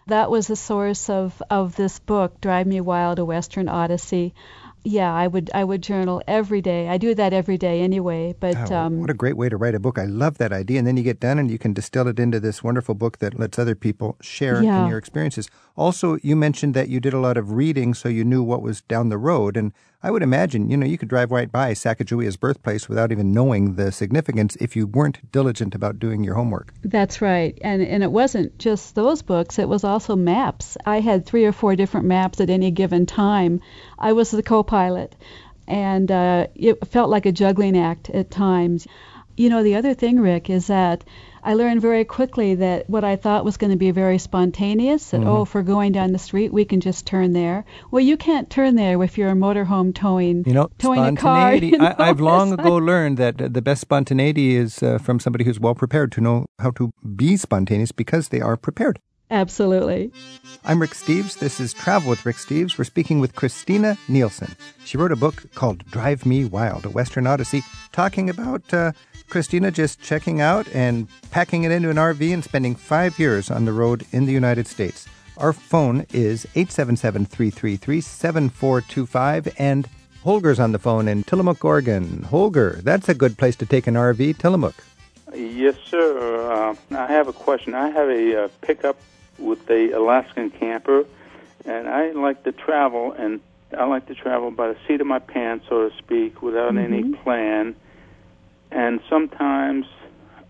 That was the source of, of this book, Drive Me Wild, A Western Odyssey. Yeah, I would I would journal every day. I do that every day anyway. But oh, um, what a great way to write a book. I love that idea. And then you get done and you can distill it into this wonderful book that lets other people share yeah. in your experiences. Also, you mentioned that you did a lot of reading so you knew what was down the road. And I would imagine, you know, you could drive right by Sacagawea's birthplace without even knowing the significance if you weren't diligent about doing your homework. That's right. And and it wasn't just those books. It was also maps. I had three or four different maps at any given time. I was the co-pilot, and uh, it felt like a juggling act at times. You know, the other thing, Rick, is that I learned very quickly that what I thought was going to be very spontaneous, that, mm-hmm. oh, if we're going down the street, we can just turn there. Well, you can't turn there if you're a motorhome towing, you know, towing a car. You know, I, I've long ago learned that the best spontaneity is uh, from somebody who's well-prepared, to know how to be spontaneous because they are prepared. Absolutely. I'm Rick Steves. This is Travel with Rick Steves. We're speaking with Christina Nielsen. She wrote a book called Drive Me Wild, A Western Odyssey, talking about uh, Christina just checking out and packing it into an R V and spending five years on the road in the United States. Our phone is eight seven seven, three three three, seven four two five, and Holger's on the phone in Tillamook, Oregon. Holger, that's a good place to take an R V, Tillamook. Yes, sir. Uh, I have a question. I have a uh, pickup with the Alaskan camper, and I like to travel, and I like to travel by the seat of my pants, so to speak, without mm-hmm. any plan, and sometimes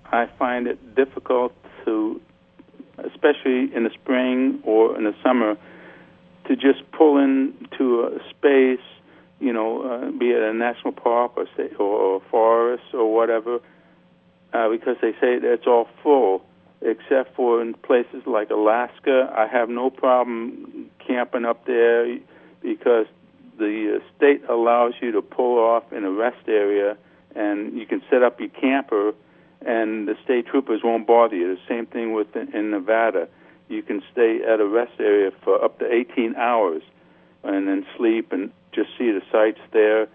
I find it difficult to, especially in the spring or in the summer, to just pull into a space, you know, uh, be it a national park or, say, or forest or whatever, uh, because they say that it's all full. Except for in places like Alaska, I have no problem camping up there because the state allows you to pull off in a rest area, and you can set up your camper, and the state troopers won't bother you. The same thing with in Nevada. You can stay at a rest area for up to eighteen hours and then sleep and just see the sights there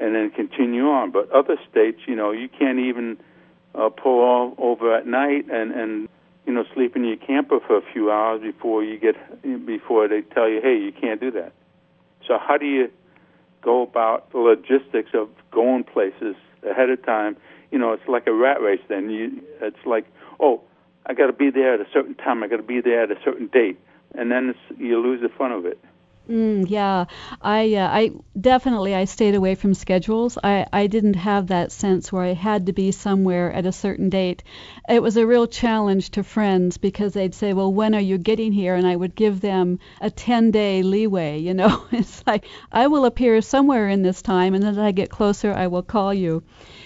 and then continue on. But other states, you know, you can't even... Uh, pull all over at night and, and you know sleep in your camper for a few hours before you get before they tell you, hey, you can't do that. So how do you go about the logistics of going places ahead of time? You know, it's like a rat race. Then you, it's like, oh, I got to be there at a certain time. I got to be there at a certain date, and then it's, you lose the fun of it. Mm, yeah, I uh, I definitely I stayed away from schedules. I, I didn't have that sense where I had to be somewhere at a certain date. It was a real challenge to friends because they'd say, well, when are you getting here? And I would give them a ten-day leeway, you know. It's like, I will appear somewhere in this time, and as I get closer, I will call you.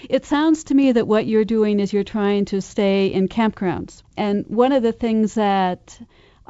It sounds to me that what you're doing is you're trying to stay in campgrounds. And one of the things that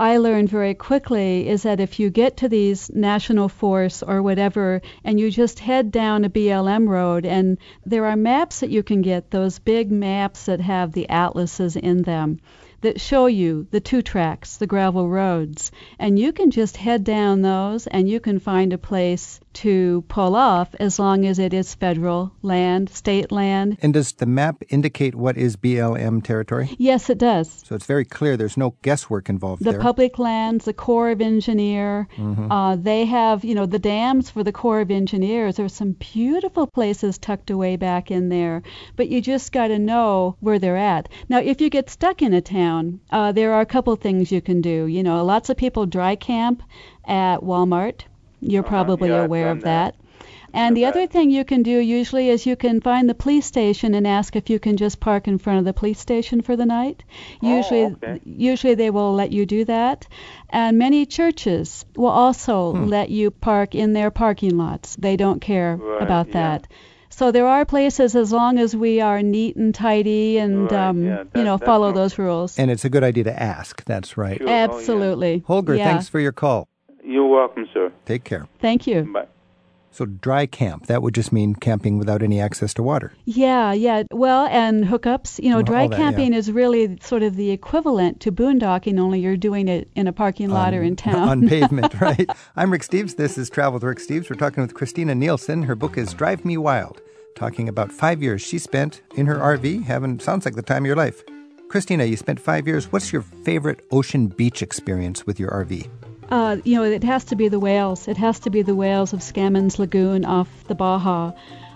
I learned very quickly is that if you get to these national forests or whatever and you just head down a B L M road, and there are maps that you can get, those big maps that have the atlases in them that show you the two tracks, the gravel roads, and you can just head down those and you can find a place to pull off as long as it is federal land, state land. And does the map indicate what is B L M territory? Yes, it does. So it's very clear. There's no guesswork involved there. The public lands, the Corps of Engineer, mm-hmm. uh, they have, you know, the dams for the Corps of Engineers. There's some beautiful places tucked away back in there, but you just got to know where they're at. Now, if you get stuck in a town, uh, there are a couple things you can do. You know, lots of people dry camp at Walmart. You're probably um, yeah, aware of that. that. And the that. other thing you can do usually is you can find the police station and ask if you can just park in front of the police station for the night. Oh, usually okay. usually they will let you do that. And many churches will also hmm. let you park in their parking lots. They don't care right, about yeah. that. So there are places, as long as we are neat and tidy and, right, um, yeah, you know, follow those rules. And it's a good idea to ask. That's right. Sure. Absolutely. Oh, yeah. Holger, yeah. thanks for your call. You're welcome, sir. Take care. Thank you. Bye. So dry camp, that would just mean camping without any access to water. Yeah, yeah. Well, and hookups. You know, well, dry that, camping yeah. is really sort of the equivalent to boondocking, only you're doing it in a parking lot um, or in town. On pavement, right? I'm Rick Steves. This is Travel with Rick Steves. We're talking with Christina Nielsen. Her book is Drive Me Wild, talking about five years she spent in her R V, having, sounds like the time of your life. Christina, you spent five years. What's your favorite ocean beach experience with your R V? Uh, you know, it has to be the whales. It has to be the whales of Scammons Lagoon off the Baja.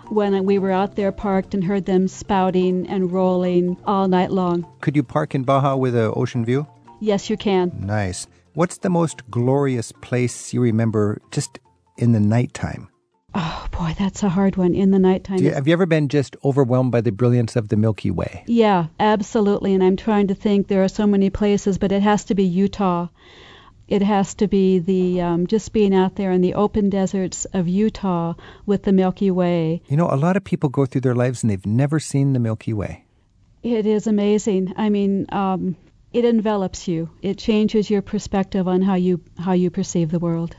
When we were out there parked and heard them spouting and rolling all night long. Could you park in Baja with an ocean view? Yes, you can. Nice. What's the most glorious place you remember just in the nighttime? Oh, boy, that's a hard one, in the nighttime. You, have you ever been just overwhelmed by the brilliance of the Milky Way? Yeah, absolutely. And I'm trying to think, there are so many places, but it has to be Utah. It has to be the um, just being out there in the open deserts of Utah with the Milky Way. You know, a lot of people go through their lives and they've never seen the Milky Way. It is amazing. I mean, um, it envelops you. It changes your perspective on how you how you perceive the world.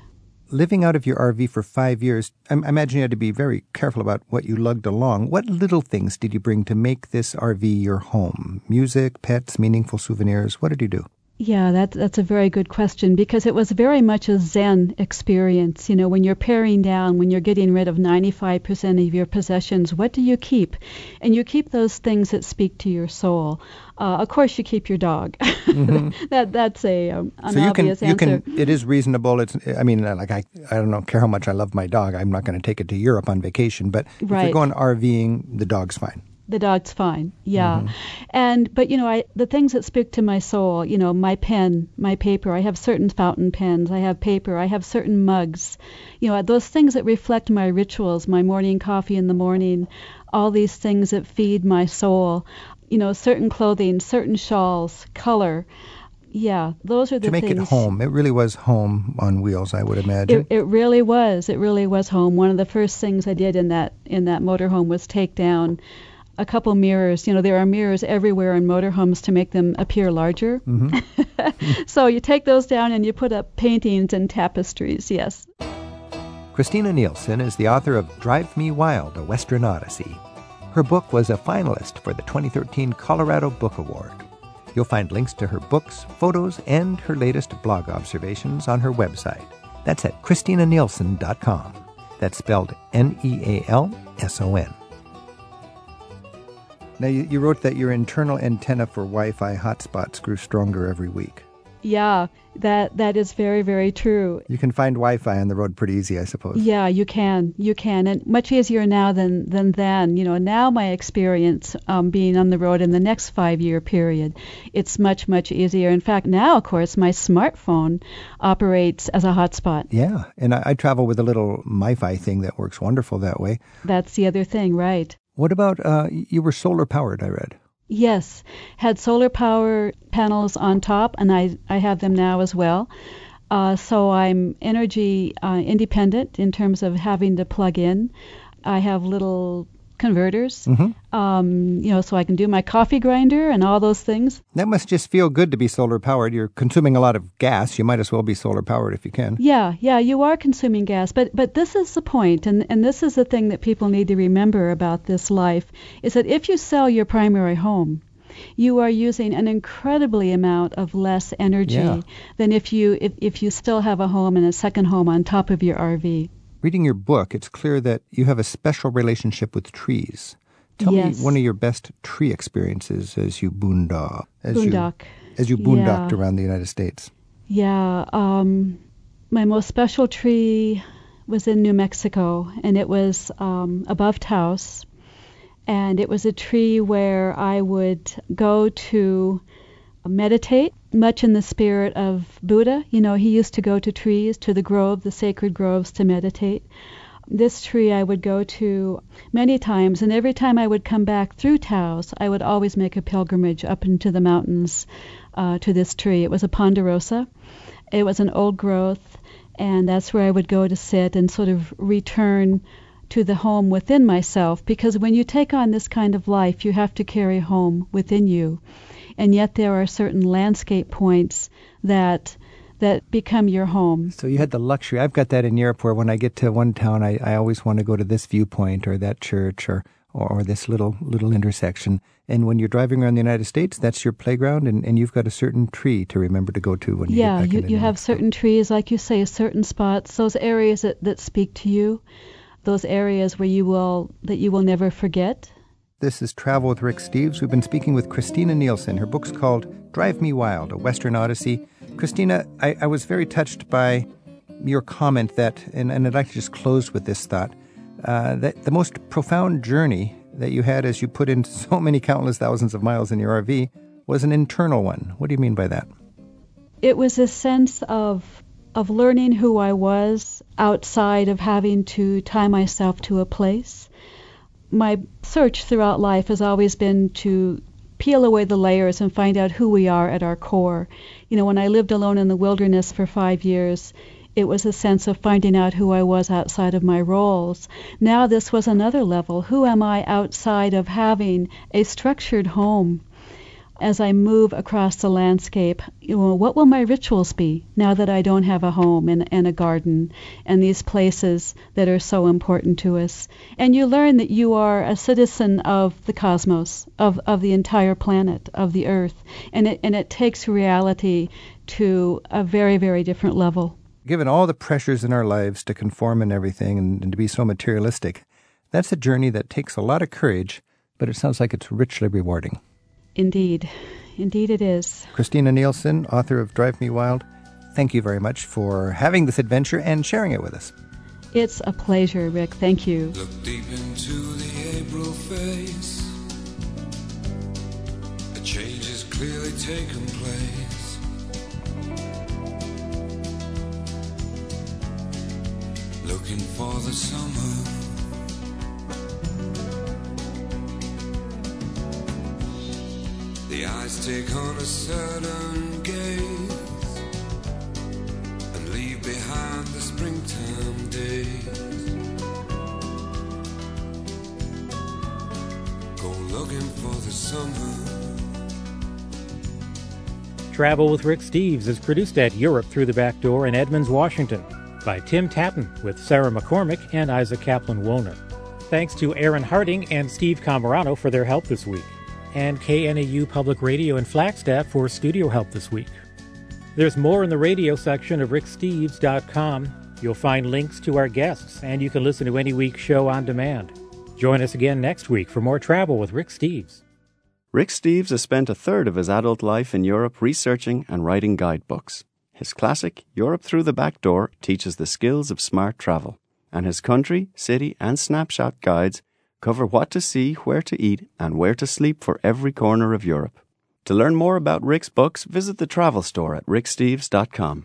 Living out of your R V for five years, I imagine you had to be very careful about what you lugged along. What little things did you bring to make this R V your home? Music, pets, meaningful souvenirs. What did you do? Yeah, that, that's a very good question, because it was very much a Zen experience. You know, when you're paring down, when you're getting rid of ninety-five percent of your possessions, what do you keep? And you keep those things that speak to your soul. Uh, of course, you keep your dog. Mm-hmm. that that's a um, an so obvious you can, you answer. Can, it is reasonable. It's I mean, like I I don't care how much I love my dog. I'm not going to take it to Europe on vacation. But right. If you're going RVing, the dog's fine. The dog's fine, yeah. Mm-hmm. And but you know, I the things that speak to my soul, you know, my pen, my paper. I have certain fountain pens. I have paper. I have certain mugs. You know, those things that reflect my rituals, my morning coffee in the morning, all these things that feed my soul. You know, certain clothing, certain shawls, color. Yeah, those are the things. To make it home. It really was home on wheels, I would imagine. It, it really was. It really was home. One of the first things I did in that in that motorhome was take down a couple mirrors. You know, there are mirrors everywhere in motorhomes to make them appear larger. Mm-hmm. So you take those down and you put up paintings and tapestries, yes. Christina Nielsen is the author of Drive Me Wild, A Western Odyssey. Her book was a finalist for the twenty thirteen Colorado Book Award. You'll find links to her books, photos, and her latest blog observations on her website. That's at christina nielsen dot com. That's spelled N E A L S O N. Now, you, you wrote that your internal antenna for Wi-Fi hotspots grew stronger every week. Yeah, that that is very, very true. You can find Wi-Fi on the road pretty easy, I suppose. Yeah, you can. You can. And much easier now than, than then. You know, now my experience um, being on the road in the next five-year period, it's much, much easier. In fact, now, of course, my smartphone operates as a hotspot. Yeah, and I, I travel with a little MiFi thing that works wonderful that way. That's the other thing, right. What about, uh, you were solar powered, I read. Yes, had solar power panels on top, and I, I have them now as well. Uh, so I'm energy uh, independent in terms of having to plug in. I have little converters, mm-hmm. um, you know, so I can do my coffee grinder and all those things. That must just feel good to be solar powered. You're consuming a lot of gas. You might as well be solar powered if you can. Yeah, yeah, you are consuming gas. But but this is the point, and, and this is the thing that people need to remember about this life, is that if you sell your primary home, you are using an incredibly amount of less energy yeah. than if you if, if you still have a home and a second home on top of your R V. Reading your book, it's clear that you have a special relationship with trees. Tell yes. me one of your best tree experiences as you boondock, as boondock. you, as you boondocked yeah. around the United States. Yeah, um, my most special tree was in New Mexico, and it was um, above Taos, and it was a tree where I would go to meditate. Much in the spirit of Buddha. You know, he used to go to trees, to the grove, the sacred groves to meditate. This tree I would go to many times, and every time I would come back through Taos, I would always make a pilgrimage up into the mountains uh, to this tree. It was a ponderosa. It was an old growth, and that's where I would go to sit and sort of return to the home within myself, because when you take on this kind of life, you have to carry home within you. And yet there are certain landscape points that that become your home. So you had the luxury. I've got that in Europe where when I get to one town, I, I always want to go to this viewpoint or that church or, or, or this little little intersection. And when you're driving around the United States, that's your playground, and, and you've got a certain tree to remember to go to when you yeah, get back you, in. Yeah, you have certain trees, like you say, certain spots, those areas that, that speak to you, those areas where you will that you will never forget. This is Travel with Rick Steves. We've been speaking with Christina Nielsen. Her book's called Drive Me Wild, A Western Odyssey. Christina, I, I was very touched by your comment that, and, and I'd like to just close with this thought, uh, that the most profound journey that you had as you put in so many countless thousands of miles in your R V was an internal one. What do you mean by that? It was a sense of of learning who I was outside of having to tie myself to a place. My search throughout life has always been to peel away the layers and find out who we are at our core. You know, when I lived alone in the wilderness for five years, it was a sense of finding out who I was outside of my roles. Now this was another level. Who am I outside of having a structured home? As I move across the landscape, you know, what will my rituals be now that I don't have a home and, and a garden and these places that are so important to us? And you learn that you are a citizen of the cosmos, of, of the entire planet, of the earth. And it, and it takes reality to a very, very different level. Given all the pressures in our lives to conform and everything and, and to be so materialistic, that's a journey that takes a lot of courage, but it sounds like it's richly rewarding. Indeed. Indeed it is. Christina Nielsen, author of Drive Me Wild, thank you very much for having this adventure and sharing it with us. It's a pleasure, Rick. Thank you. Look deep into the April face. A change has clearly taken place. Looking for the summer. The eyes take on a certain gaze and leave behind the springtime days. Go looking for the summer. Travel with Rick Steves is produced at Europe Through the Back Door in Edmonds, Washington, by Tim Tatton, with Sarah McCormick and Isaac Kaplan-Wollner. Thanks to Aaron Harding and Steve Camerano for their help this week, and K N A U Public Radio in Flagstaff for studio help this week. There's more in the radio section of rick steves dot com. You'll find links to our guests, and you can listen to any week's show on demand. Join us again next week for more Travel with Rick Steves. Rick Steves has spent a third of his adult life in Europe researching and writing guidebooks. His classic, Europe Through the Back Door, teaches the skills of smart travel, and his country, city, and snapshot guides cover what to see, where to eat, and where to sleep for every corner of Europe. To learn more about Rick's books, visit the travel store at rick steves dot com.